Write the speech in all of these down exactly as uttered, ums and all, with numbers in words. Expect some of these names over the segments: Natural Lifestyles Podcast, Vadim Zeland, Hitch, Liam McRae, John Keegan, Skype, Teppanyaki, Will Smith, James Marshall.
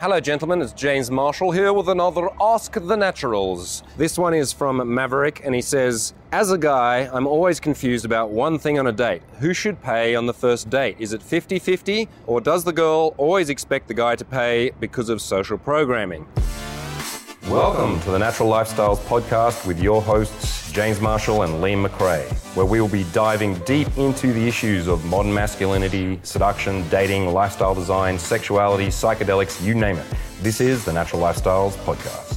Hello gentlemen, it's James Marshall here with another Ask the Naturals. This one is from Maverick and he says, as a guy, I'm always confused about one thing on a date. Who should pay on the first date? Is it fifty fifty or does the girl always expect the guy to pay because of social programming? Welcome to the Natural Lifestyles Podcast with your hosts, James Marshall and Liam McRae, where we will be diving deep into the issues of modern masculinity, seduction, dating, lifestyle design, sexuality, psychedelics, you name it. This is the Natural Lifestyles Podcast.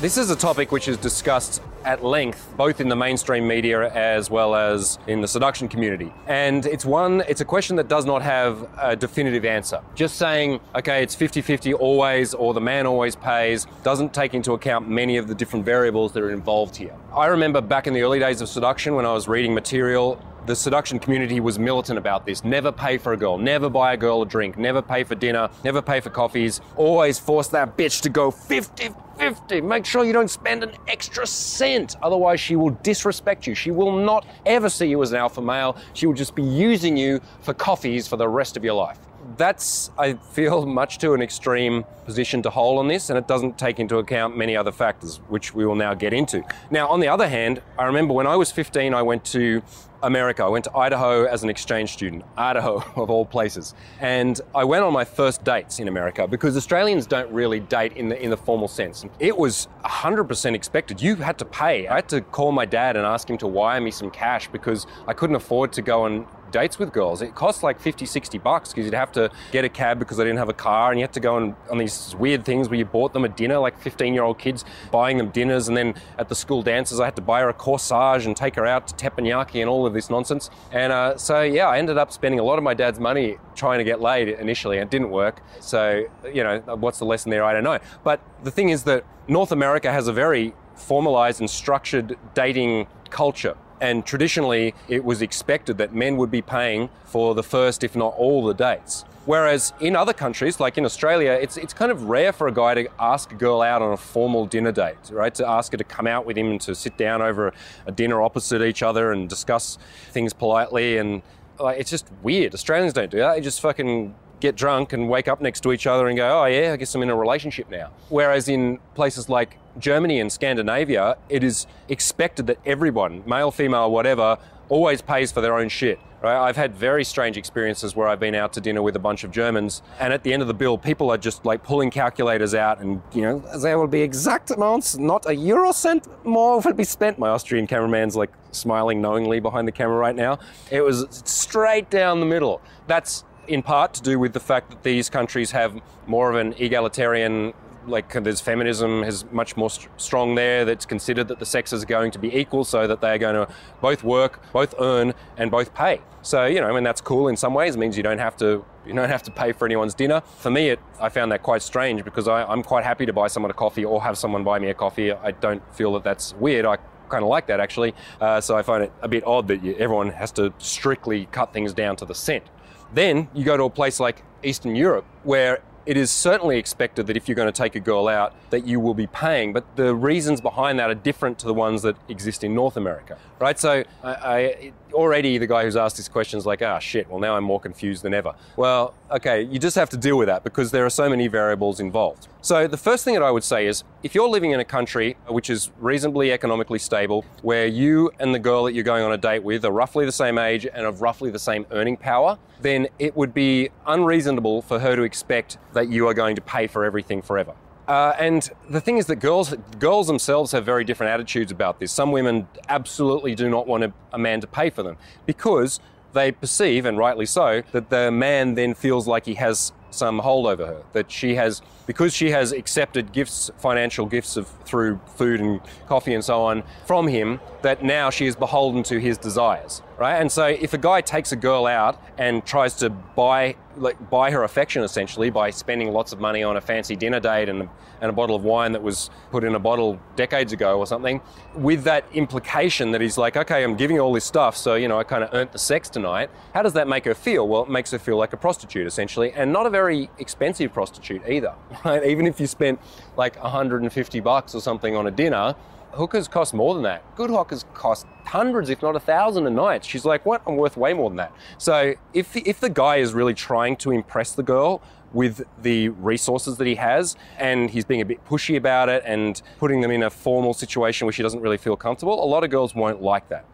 This is a topic which is discussed at length, both in the mainstream media as well as in the seduction community. And it's one, it's a question that does not have a definitive answer. Just saying, okay, it's fifty fifty always, or the man always pays, doesn't take into account many of the different variables that are involved here. I remember back in the early days of seduction, when I was reading material, the seduction community was militant about this. Never pay for a girl, never buy a girl a drink, never pay for dinner, never pay for coffees, always force that bitch to go fifty fifty. Make sure you don't spend an extra cent, otherwise she will disrespect you. She will not ever see you as an alpha male. She will just be using you for coffees for the rest of your life. That's, I feel, much to an extreme position to hold on this, and it doesn't take into account many other factors, which we will now get into. Now, on the other hand, I remember when I was fifteen, I went to America. I went to Idaho as an exchange student, Idaho of all places. And I went on my first dates in America because Australians don't really date in the in the formal sense. It was one hundred percent expected. You had to pay. I had to call my dad and ask him to wire me some cash because I couldn't afford to go and dates with girls. It costs like fifty, sixty bucks because you'd have to get a cab because I didn't have a car, and you had to go on, on these weird things where you bought them a dinner, like fifteen year old kids buying them dinners. And then at the school dances, I had to buy her a corsage and take her out to teppanyaki and all of this nonsense. And uh, so, yeah, I ended up spending a lot of my dad's money trying to get laid initially, and it didn't work. So, you know, what's the lesson there? I don't know. But the thing is that North America has a very formalized and structured dating culture. And traditionally, it was expected that men would be paying for the first, if not all, the dates. Whereas in other countries, like in Australia, it's it's kind of rare for a guy to ask a girl out on a formal dinner date, right? To ask her to come out with him and to sit down over a dinner opposite each other and discuss things politely. And like, it's just weird. Australians don't do that. They just fucking get drunk and wake up next to each other and go, oh yeah, I guess I'm in a relationship now. Whereas in places like Germany and Scandinavia, it is expected that everyone, male, female, whatever, always pays for their own shit, right? I've had very strange experiences where I've been out to dinner with a bunch of Germans, and at the end of the bill, people are just like pulling calculators out and, you know, there will be exact amounts, not a euro cent more will be spent. My Austrian cameraman's like smiling knowingly behind the camera right now. It was straight down the middle. That's in part to do with the fact that these countries have more of an egalitarian, like there's feminism is much more st- strong there, that's considered that the sexes are going to be equal so that they're going to both work, both earn and both pay. So, you know, I mean, that's cool in some ways. It means you don't have to you don't have to pay for anyone's dinner. For me, it, I found that quite strange because I, I'm quite happy to buy someone a coffee or have someone buy me a coffee. I don't feel that that's weird. I kind of like that actually. Uh, so I find it a bit odd that you, everyone has to strictly cut things down to the cent. Then you go to a place like Eastern Europe where it is certainly expected that if you're going to take a girl out, that you will be paying, but the reasons behind that are different to the ones that exist in North America, right? So I, I, already the guy who's asked this question is like, ah, shit, well now I'm more confused than ever. Well, okay, you just have to deal with that because there are so many variables involved. So the first thing that I would say is, if you're living in a country which is reasonably economically stable, where you and the girl that you're going on a date with are roughly the same age and of roughly the same earning power, then it would be unreasonable for her to expect that you are going to pay for everything forever. Uh, and the thing is that girls girls themselves have very different attitudes about this. Some women absolutely do not want a, a man to pay for them because they perceive, and rightly so, that the man then feels like he has some hold over her, that she has, because she has accepted gifts, financial gifts of through food and coffee and so on from him, that now she is beholden to his desires, right? And so if a guy takes a girl out and tries to buy like buy her affection essentially by spending lots of money on a fancy dinner date and, and a bottle of wine that was put in a bottle decades ago or something, with that implication that he's like, okay, I'm giving you all this stuff, so you know, I kind of earned the sex tonight, how does that make her feel? Well, it makes her feel like a prostitute essentially, and not a very very expensive prostitute either, right? Even if you spent like one hundred fifty bucks or something on a dinner, hookers cost more than that. Good hookers cost hundreds, if not a thousand a night. She's like, what? I'm worth way more than that. So if, if the guy is really trying to impress the girl with the resources that he has, and he's being a bit pushy about it and putting them in a formal situation where she doesn't really feel comfortable. A lot of girls won't like that.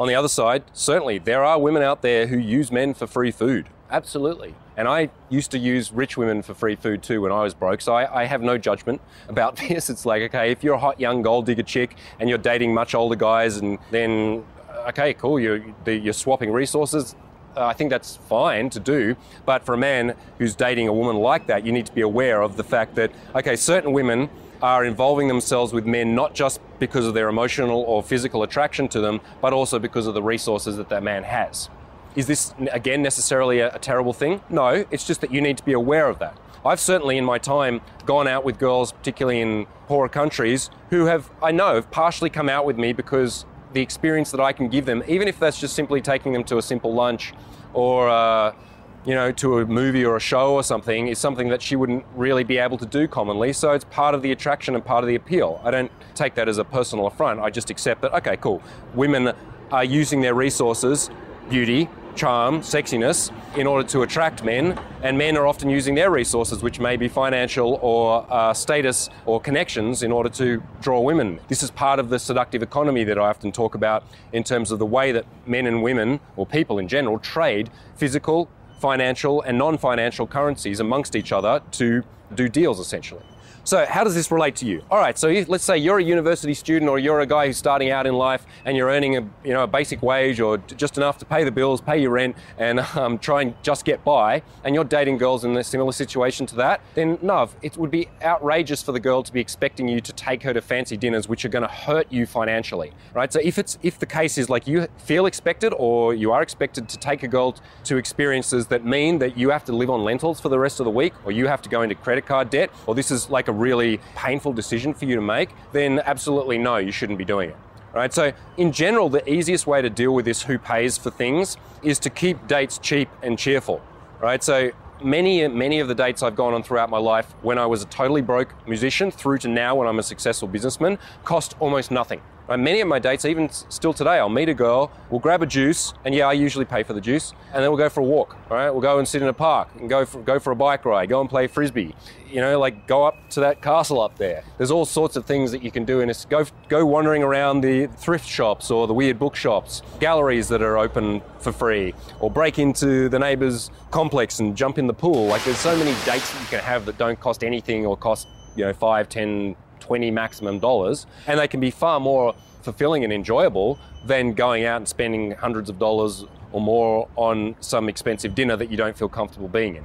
On the other side, certainly there are women out there who use men for free food. Absolutely. And I used to use rich women for free food too when I was broke, so I, I have no judgment about this. It's like, okay, if you're a hot young gold digger chick and you're dating much older guys, and then, okay, cool, you're, you're swapping resources. Uh, I think that's fine to do, but for a man who's dating a woman like that, you need to be aware of the fact that, okay, certain women are involving themselves with men not just because of their emotional or physical attraction to them, but also because of the resources that that man has. Is this, again, necessarily a, a terrible thing? No, it's just that you need to be aware of that. I've certainly in my time gone out with girls, particularly in poorer countries, who have, I know, have partially come out with me because the experience that I can give them, even if that's just simply taking them to a simple lunch or uh, you know, to a movie or a show or something, is something that she wouldn't really be able to do commonly. So it's part of the attraction and part of the appeal. I don't take that as a personal affront. I just accept that, okay, cool. Women are using their resources, beauty, charm, sexiness, in order to attract men, and men are often using their resources, which may be financial or uh, status or connections, in order to draw women. This is part of the seductive economy that I often talk about in terms of the way that men and women, or people in general, trade physical, financial and non-financial currencies amongst each other to do deals, essentially. So how does this relate to you? All right, so if, let's say you're a university student, or you're a guy who's starting out in life and you're earning a, you know, a basic wage or just enough to pay the bills, pay your rent, and um, try and just get by, and you're dating girls in a similar situation to that, then no, it would be outrageous for the girl to be expecting you to take her to fancy dinners, which are gonna hurt you financially, right? So if, it's, if the case is like you feel expected, or you are expected to take a girl to experiences that mean that you have to live on lentils for the rest of the week, or you have to go into credit card debt, or this is like a really painful decision for you to make, then absolutely no, you shouldn't be doing it. All right, so in general, the easiest way to deal with this who pays for things is to keep dates cheap and cheerful, right? So many, many of the dates I've gone on throughout my life, when I was a totally broke musician through to now when I'm a successful businessman, cost almost nothing. Right? Many of my dates, even still today, I'll meet a girl, we'll grab a juice, and yeah, I usually pay for the juice, and then we'll go for a walk, all right? We'll go and sit in a park, and go for, go for a bike ride, go and play frisbee, you know, like go up to that castle up there. There's all sorts of things that you can do, and it's go, go wandering around the thrift shops or the weird bookshops, galleries that are open for free, or break into the neighbor's complex and jump in the pool. Like there's so many dates that you can have that don't cost anything, or cost, you know, five, ten, twenty maximum dollars, and they can be far more fulfilling and enjoyable than going out and spending hundreds of dollars or more on some expensive dinner that you don't feel comfortable being in,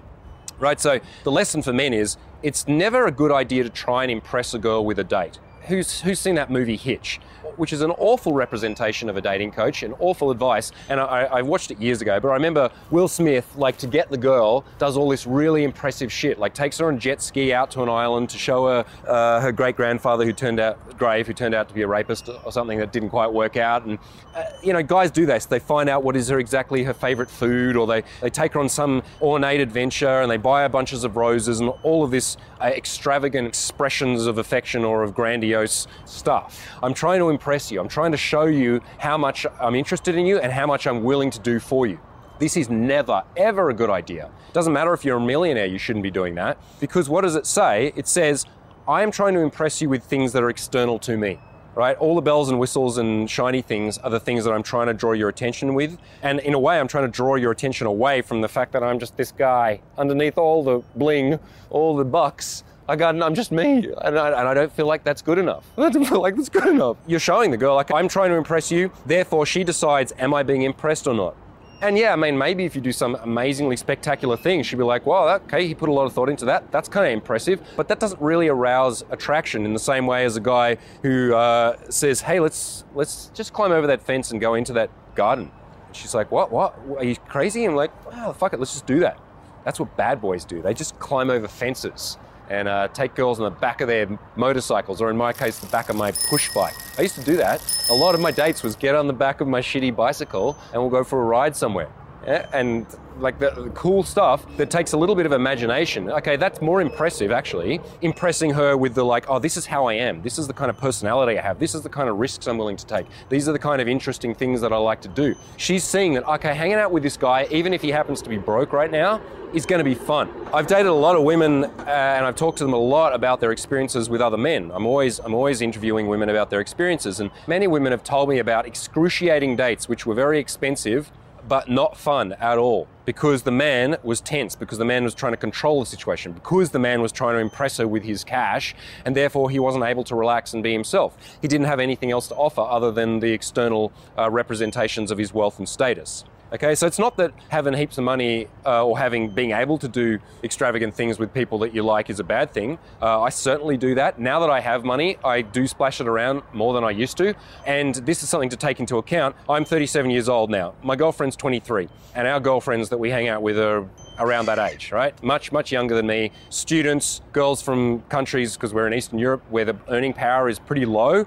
right? So the lesson for men is, it's never a good idea to try and impress a girl with a date. Who's, who's seen that movie Hitch, which is an awful representation of a dating coach and awful advice? And I, I watched it years ago, but I remember Will Smith, like to get the girl, does all this really impressive shit, like takes her on jet ski out to an island to show her uh, her great-grandfather who turned out grave, who turned out to be a rapist or something that didn't quite work out. And, uh, you know, guys do this. They find out what is her exactly her favorite food, or they, they take her on some ornate adventure and they buy her bunches of roses and all of this uh, extravagant expressions of affection or of grandiose stuff. I'm trying to impress you. I'm trying to show you how much I'm interested in you and how much I'm willing to do for you. This is never, ever a good idea. Doesn't matter if you're a millionaire, you shouldn't be doing that, because what does it say? It says, I am trying to impress you with things that are external to me, right? All the bells and whistles and shiny things are the things that I'm trying to draw your attention with. And in a way, I'm trying to draw your attention away from the fact that I'm just this guy underneath all the bling, all the bucks. I got, I'm just me, and I, and I don't feel like that's good enough. I don't feel like that's good enough. You're showing the girl, like, I'm trying to impress you, therefore she decides, am I being impressed or not? And yeah, I mean, maybe if you do some amazingly spectacular thing, she'd be like, wow, okay, he put a lot of thought into that. That's kind of impressive, but that doesn't really arouse attraction in the same way as a guy who uh, says, hey, let's, let's just climb over that fence and go into that garden. And she's like, what, what, are you crazy? And I'm like, oh, fuck it, let's just do that. That's what bad boys do. They just climb over fences and uh, take girls on the back of their motorcycles, or in my case, the back of my push bike. I used to do that. A lot of my dates was get on the back of my shitty bicycle and we'll go for a ride somewhere. yeah, and like the, the cool stuff that takes a little bit of imagination. Okay, that's more impressive actually, impressing her with the like, oh, this is how I am. This is the kind of personality I have. This is the kind of risks I'm willing to take. These are the kind of interesting things that I like to do. She's seeing that, okay, hanging out with this guy, even if he happens to be broke right now, is gonna be fun. I've dated a lot of women uh, and I've talked to them a lot about their experiences with other men. I'm always, I'm always interviewing women about their experiences, and many women have told me about excruciating dates which were very expensive but not fun at all, because the man was tense, because the man was trying to control the situation, because the man was trying to impress her with his cash, and therefore he wasn't able to relax and be himself. He didn't have anything else to offer other than the external uh, representations of his wealth and status. Okay, so it's not that having heaps of money uh, or having being able to do extravagant things with people that you like is a bad thing. Uh, I certainly do that. Now that I have money, I do splash it around more than I used to. And this is something to take into account. I'm thirty-seven years old now. My girlfriend's twenty-three, and our girlfriends that we hang out with are around that age, right? Much, much younger than me. Students, girls from countries, because we're in Eastern Europe, where the earning power is pretty low.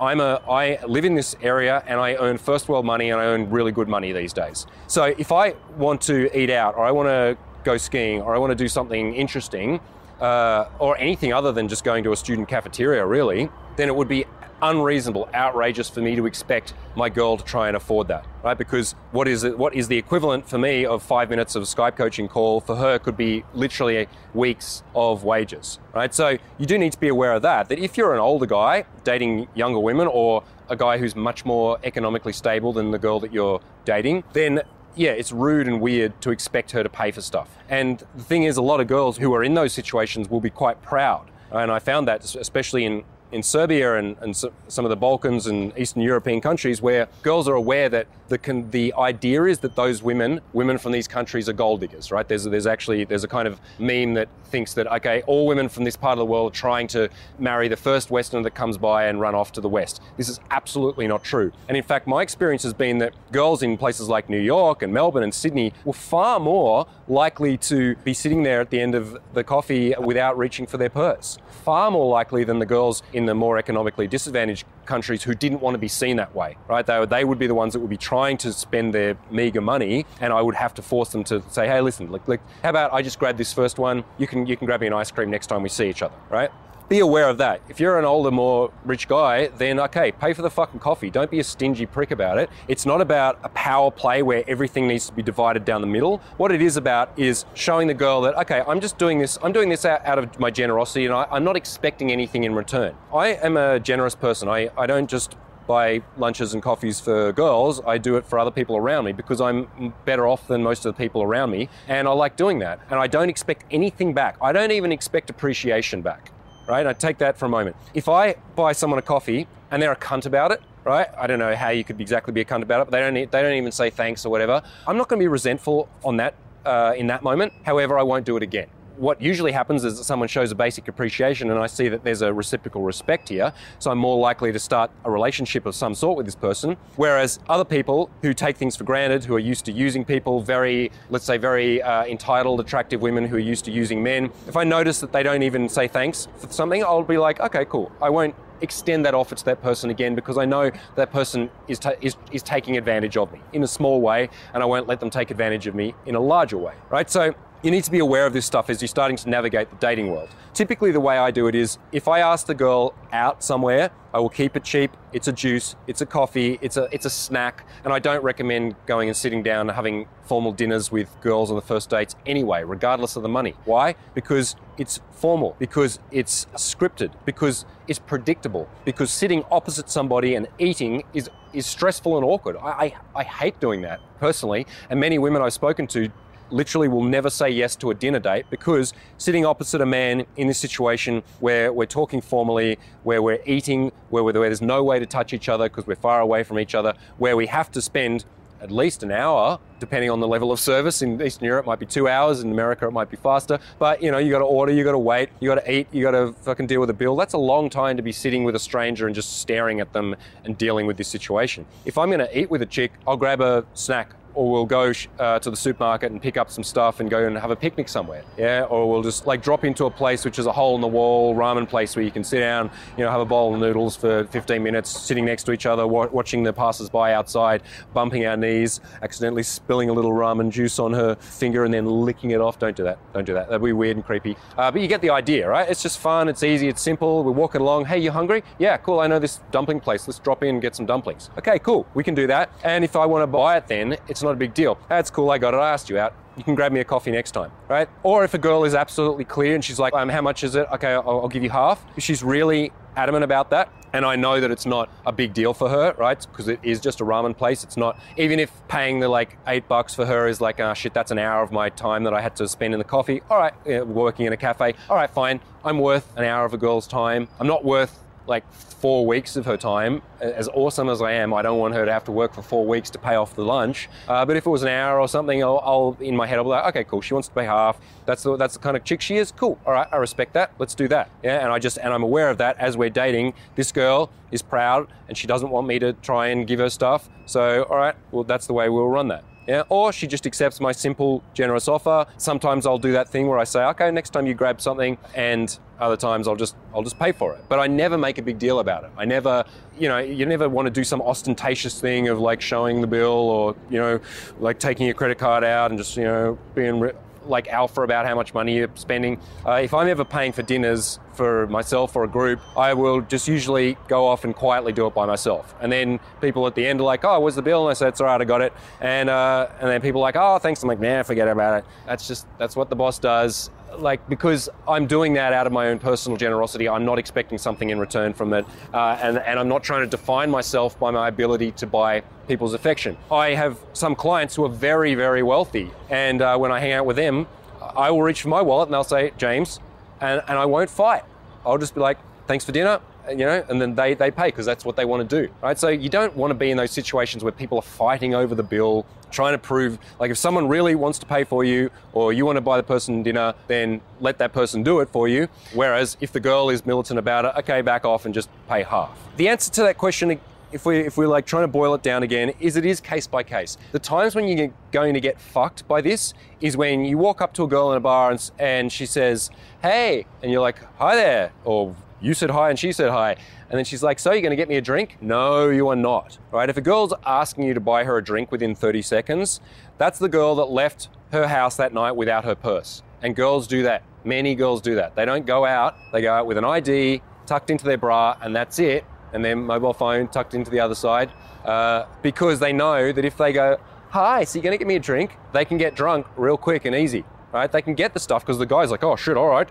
I'm a, I live in this area and I earn first world money, and I earn really good money these days. So if I want to eat out, or I want to go skiing, or I want to do something interesting, uh, or anything other than just going to a student cafeteria really, then it would be unreasonable, outrageous for me to expect my girl to try and afford that, right? Because what is it, what is the equivalent for me of five minutes of a Skype coaching call, for her could be literally weeks of wages, right? So you do need to be aware of that, that if you're an older guy dating younger women, or a guy who's much more economically stable than the girl that you're dating, then yeah, it's rude and weird to expect her to pay for stuff. And the thing is, a lot of girls who are in those situations will be quite proud. And I found that especially in in Serbia and, and some of the Balkans and Eastern European countries, where girls are aware that the, con the idea is that those women, women from these countries are gold diggers, right? There's, there's actually, there's a kind of meme that thinks that, okay, all women from this part of the world are trying to marry the first Westerner that comes by and run off to the West. This is absolutely not true. And in fact, my experience has been that girls in places like New York and Melbourne and Sydney were far more likely to be sitting there at the end of the coffee without reaching for their purse. Far more likely than the girls in in the more economically disadvantaged countries who didn't want to be seen that way, right? They, they would be the ones that would be trying to spend their meager money, and I would have to force them to say, hey, listen, look, look, how about I just grab this first one? You can, you can grab me an ice cream next time we see each other, right? Be aware of that. If you're an older, more rich guy, then okay, pay for the fucking coffee. Don't be a stingy prick about it. It's not about a power play where everything needs to be divided down the middle. What it is about is showing the girl that, okay, I'm just doing this, I'm doing this out, out of my generosity, and I, I'm not expecting anything in return. I am a generous person. I, I don't just buy lunches and coffees for girls. I do it for other people around me because I'm better off than most of the people around me, and I like doing that. And I don't expect anything back. I don't even expect appreciation back. Right? I take that for a moment. If I buy someone a coffee and they're a cunt about it, right? I don't know how you could exactly be a cunt about it, but they don't, they don't even say thanks or whatever. I'm not going to be resentful on that uh, in that moment. However, I won't do it again. What usually happens is that someone shows a basic appreciation, and I see that there's a reciprocal respect here, so I'm more likely to start a relationship of some sort with this person. Whereas other people who take things for granted, who are used to using people, very, let's say very uh, entitled, attractive women who are used to using men, if I notice that they don't even say thanks for something, I'll be like, okay, cool, I won't extend that offer to that person again, because I know that person is, ta is, is taking advantage of me in a small way, and I won't let them take advantage of me in a larger way, right? So you need to be aware of this stuff as you're starting to navigate the dating world. Typically the way I do it is, if I ask the girl out somewhere, I will keep it cheap. It's a juice, it's a coffee, it's a, it's a snack, and I don't recommend going and sitting down and having formal dinners with girls on the first dates anyway, regardless of the money. Why? Because it's formal, because it's scripted, because it's predictable, because sitting opposite somebody and eating is, is stressful and awkward. I, I, I hate doing that personally, and many women I've spoken to literally will never say yes to a dinner date, because sitting opposite a man in this situation where we're talking formally, where we're eating, where, we're, where there's no way to touch each other because we're far away from each other, where we have to spend at least an hour, depending on the level of service. In Eastern Europe it might be two hours, in America it might be faster, but you know, you gotta order, you gotta wait, you gotta eat, you gotta fucking deal with a bill. That's a long time to be sitting with a stranger and just staring at them and dealing with this situation. If I'm gonna eat with a chick, I'll grab a snack or we'll go uh, to the supermarket and pick up some stuff and go and have a picnic somewhere, yeah? Or we'll just like drop into a place which is a hole-in-the-wall ramen place where you can sit down, you know, have a bowl of noodles for fifteen minutes, sitting next to each other, wa watching the passers-by outside, bumping our knees, accidentally spilling a little ramen juice on her finger and then licking it off. Don't do that, don't do that. That'd be weird and creepy. Uh, but you get the idea, right? It's just fun, it's easy, it's simple. We're walking along, hey, you hungry? Yeah, cool, I know this dumpling place. Let's drop in and get some dumplings. Okay, cool, we can do that. And if I want to buy it then, it's not a big deal. That's cool, I got it, I asked you out. You can grab me a coffee next time, right? Or if a girl is absolutely clear and she's like, um, how much is it? Okay, I'll, I'll give you half. If she's really adamant about that, and I know that it's not a big deal for her, right? Because it is just a ramen place. It's not, even if paying the like eight bucks for her is like, ah, oh, shit, that's an hour of my time that I had to spend in the coffee. All right, yeah, working in a cafe. All right, fine. I'm worth an hour of a girl's time. I'm not worth like four weeks of her time. As awesome as I am, I don't want her to have to work for four weeks to pay off the lunch. Uh, but if it was an hour or something, I'll, I'll in my head, I'll be like, okay, cool. She wants to pay half. That's the, that's the kind of chick she is. Cool. All right, I respect that. Let's do that. Yeah, and I just and I'm aware of that as we're dating. This girl is proud, and she doesn't want me to try and give her stuff. So all right, well that's the way we'll run that. Yeah, or she just accepts my simple, generous offer. Sometimes I'll do that thing where I say, okay, next time you grab something, and other times I'll just I'll just pay for it. But I never make a big deal about it. I never, you know, you never want to do some ostentatious thing of like showing the bill or, you know, like taking your credit card out and just, you know, being like alpha about how much money you're spending. Uh, if I'm ever paying for dinners for myself or a group, I will just usually go off and quietly do it by myself. And then people at the end are like, oh, where's the bill? And I say, it's all right, I got it. And, uh, and then people are like, oh, thanks. I'm like, nah, forget about it. That's just, that's what the boss does. Like, because I'm doing that out of my own personal generosity, I'm not expecting something in return from it. Uh, and, and I'm not trying to define myself by my ability to buy people's affection. I have some clients who are very, very wealthy. And uh, when I hang out with them, I will reach for my wallet and they'll say, James, and, and I won't fight. I'll just be like, thanks for dinner. You know, and then they, they pay because that's what they want to do, right? So you don't want to be in those situations where people are fighting over the bill, trying to prove, like if someone really wants to pay for you or you want to buy the person dinner, then let that person do it for you. Whereas if the girl is militant about it, okay, back off and just pay half. The answer to that question, if, we, if we're like trying to boil it down again, is it is case by case. The times when you're going to get fucked by this is when you walk up to a girl in a bar and, and she says, hey, and you're like, hi there, or you said hi and she said hi. And then she's like, so you're gonna get me a drink? No, you are not, right? If a girl's asking you to buy her a drink within thirty seconds, that's the girl that left her house that night without her purse. And girls do that, many girls do that. They don't go out, they go out with an I D tucked into their bra and that's it. And their mobile phone tucked into the other side uh, because they know that if they go, hi, so you're gonna get me a drink? They can get drunk real quick and easy. Right? They can get the stuff because the guy's like, oh shit, all right,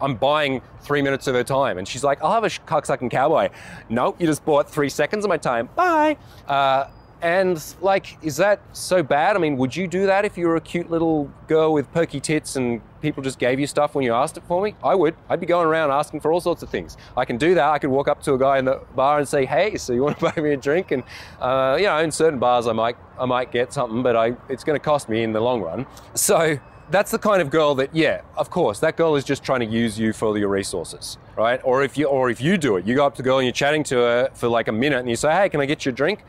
I'm buying three minutes of her time. And she's like, I'll have a cocksucking cowboy. Nope, you just bought three seconds of my time, bye. Uh, and like, is that so bad? I mean, would you do that if you were a cute little girl with perky tits and people just gave you stuff when you asked it for me? I would, I'd be going around asking for all sorts of things. I can do that, I could walk up to a guy in the bar and say, hey, so you want to buy me a drink? And uh, you know, in certain bars I might, I might get something, but I, it's gonna cost me in the long run. So, that's the kind of girl that, yeah, of course, that girl is just trying to use you for your resources, right? Or if you, or if you do it, you go up to the girl and you're chatting to her for like a minute and you say, hey, can I get your drink?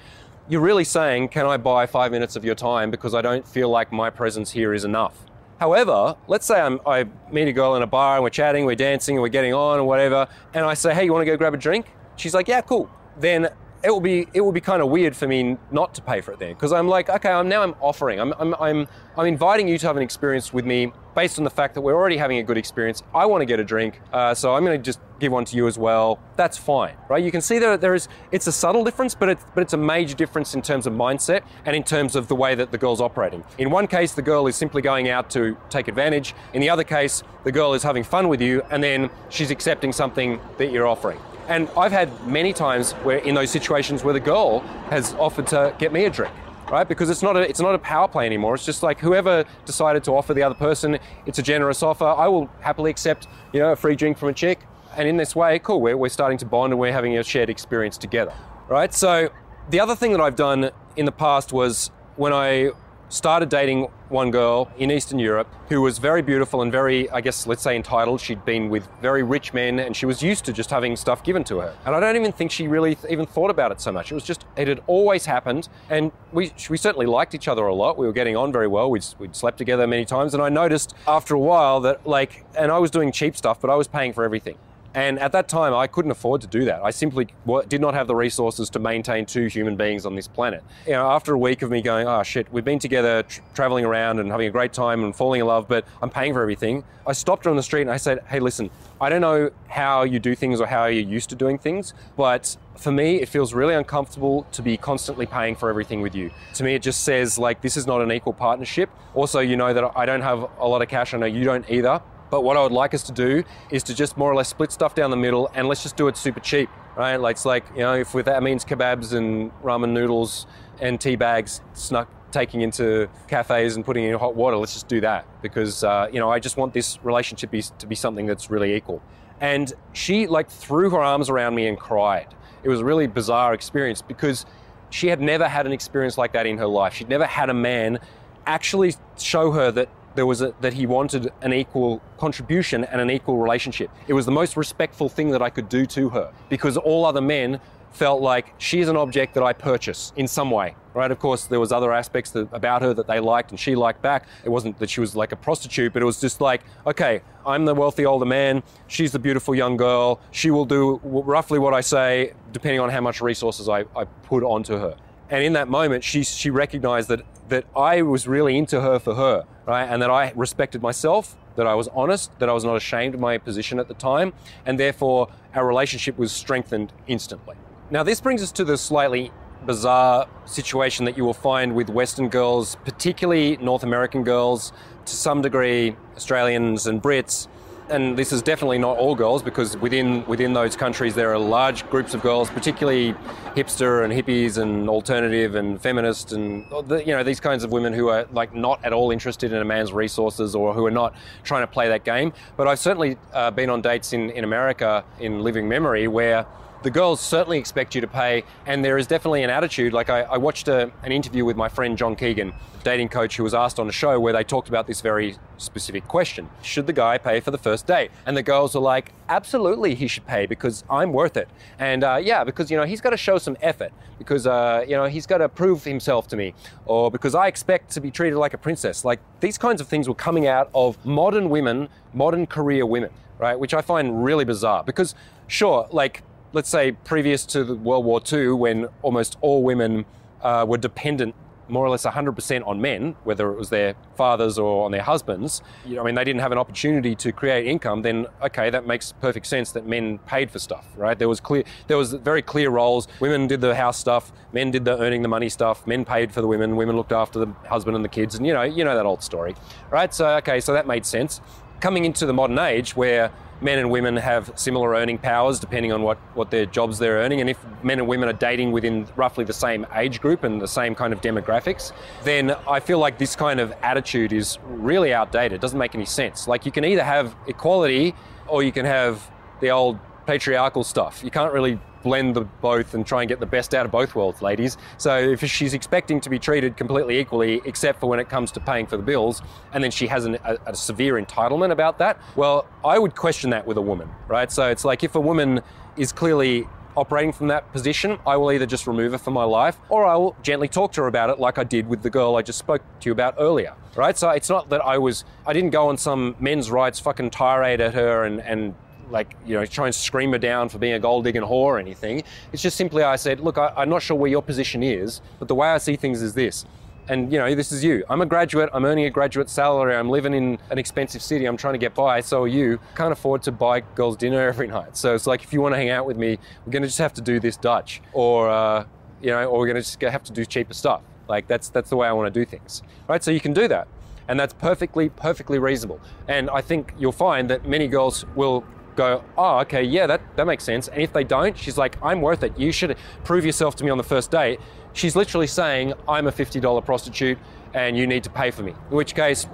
You're really saying, can I buy five minutes of your time because I don't feel like my presence here is enough. However, let's say I'm, I meet a girl in a bar and we're chatting, we're dancing, we're getting on or whatever, and I say, hey, you want to go grab a drink? She's like, yeah, cool. Then it will be, it will be kind of weird for me not to pay for it then, because I'm like, okay, I'm now I'm offering, I'm, I'm, I'm, I'm inviting you to have an experience with me based on the fact that we're already having a good experience. I want to get a drink, uh, so I'm going to just give one to you as well. That's fine, right? You can see that there is, it's a subtle difference, but it's, but it's a major difference in terms of mindset and in terms of the way that the girl's operating. In one case, the girl is simply going out to take advantage. In the other case, the girl is having fun with you, and then she's accepting something that you're offering. And I've had many times where in those situations where the girl has offered to get me a drink, right? Because it's not a, it's not a power play anymore. It's just like whoever decided to offer the other person, it's a generous offer. I will happily accept, you know, a free drink from a chick. And in this way, cool, we're, we're starting to bond and we're having a shared experience together, right? So the other thing that I've done in the past was when I started dating one girl in Eastern Europe who was very beautiful and very, I guess, let's say entitled. She'd been with very rich men and she was used to just having stuff given to her. And I don't even think she really th- even thought about it so much. It was just, it had always happened. And we we certainly liked each other a lot. We were getting on very well. We'd, we'd slept together many times. And I noticed after a while that like, and I was doing cheap stuff, but I was paying for everything. And at that time, I couldn't afford to do that. I simply did not have the resources to maintain two human beings on this planet. You know, after a week of me going, oh shit, we've been together tra- traveling around and having a great time and falling in love, but I'm paying for everything. I stopped her on the street and I said, hey, listen, I don't know how you do things or how you're used to doing things, but for me, it feels really uncomfortable to be constantly paying for everything with you. To me, it just says like, this is not an equal partnership. Also, you know that I don't have a lot of cash. I know you don't either. But what I would like us to do is to just more or less split stuff down the middle and let's just do it super cheap, right? Like it's like, you know, if that means kebabs and ramen noodles and tea bags snuck taking into cafes and putting in hot water, let's just do that because, uh, you know, I just want this relationship be, to be something that's really equal. And she like threw her arms around me and cried. It was a really bizarre experience because she had never had an experience like that in her life. She'd never had a man actually show her that there was a, that he wanted an equal contribution and an equal relationship. It was the most respectful thing that I could do to her because all other men felt like she's an object that I purchase in some way, right? Of course, there was other aspects that, about her that they liked and she liked back. It wasn't that she was like a prostitute, but it was just like, okay, I'm the wealthy older man. She's the beautiful young girl. She will do roughly what I say, depending on how much resources I, I put onto her. And in that moment, she she recognized that that I was really into her for her, right? And that I respected myself, that I was honest, that I was not ashamed of my position at the time, and therefore our relationship was strengthened instantly. Now this brings us to the slightly bizarre situation that you will find with Western girls, particularly North American girls, to some degree Australians and Brits. And this is definitely not all girls because within within those countries there are large groups of girls, particularly hipster and hippies and alternative and feminist and, you know, these kinds of women who are like not at all interested in a man's resources or who are not trying to play that game. But I've certainly uh, been on dates in, in America in living memory where the girls certainly expect you to pay, and there is definitely an attitude. Like I, I watched a, an interview with my friend John Keegan, dating coach, who was asked on a show where they talked about this very specific question. Should the guy pay for the first date? And the girls were like, absolutely he should pay because I'm worth it. And uh, yeah, because, you know, he's got to show some effort because, uh, you know, he's got to prove himself to me, or because I expect to be treated like a princess. Like these kinds of things were coming out of modern women, modern career women, right? Which I find really bizarre because sure, like, let's say previous to World War Two, when almost all women uh, were dependent more or less one hundred percent on men, whether it was their fathers or on their husbands, you know, I mean, they didn't have an opportunity to create income, then okay, that makes perfect sense that men paid for stuff, right? There was clear, there was very clear roles. Women did the house stuff, men did the earning the money stuff, men paid for the women, women looked after the husband and the kids, and you know, you know that old story, right? So, okay, so that made sense. Coming into the modern age where men and women have similar earning powers depending on what, what their jobs they're earning. And if men and women are dating within roughly the same age group and the same kind of demographics, then I feel like this kind of attitude is really outdated. It doesn't make any sense. Like you can either have equality or you can have the old patriarchal stuff. You can't really blend the both and try and get the best out of both worlds, ladies. So if she's expecting to be treated completely equally, except for when it comes to paying for the bills, and then she has an, a, a severe entitlement about that, well, I would question that with a woman, right? So it's like if a woman is clearly operating from that position, I will either just remove her from my life or I will gently talk to her about it like I did with the girl I just spoke to you about earlier, right? So it's not that I was, I didn't go on some men's rights fucking tirade at her and, and like, you know, try and scream her down for being a gold digging whore or anything. It's just simply I said, look, I, I'm not sure where your position is, but the way I see things is this. And, you know, this is you. I'm a graduate. I'm earning a graduate salary. I'm living in an expensive city. I'm trying to get by. So are you. Can't afford to buy girls dinner every night. So it's like, if you want to hang out with me, we're going to just have to do this Dutch or, uh, you know, or we're going to just have to do cheaper stuff. Like that's, that's the way I want to do things. Right. So you can do that. And that's perfectly, perfectly reasonable. And I think you'll find that many girls will go, oh, okay, yeah, that, that makes sense. And if they don't, she's like, I'm worth it. You should prove yourself to me on the first date. She's literally saying, I'm a fifty dollars prostitute and you need to pay for me. In which case,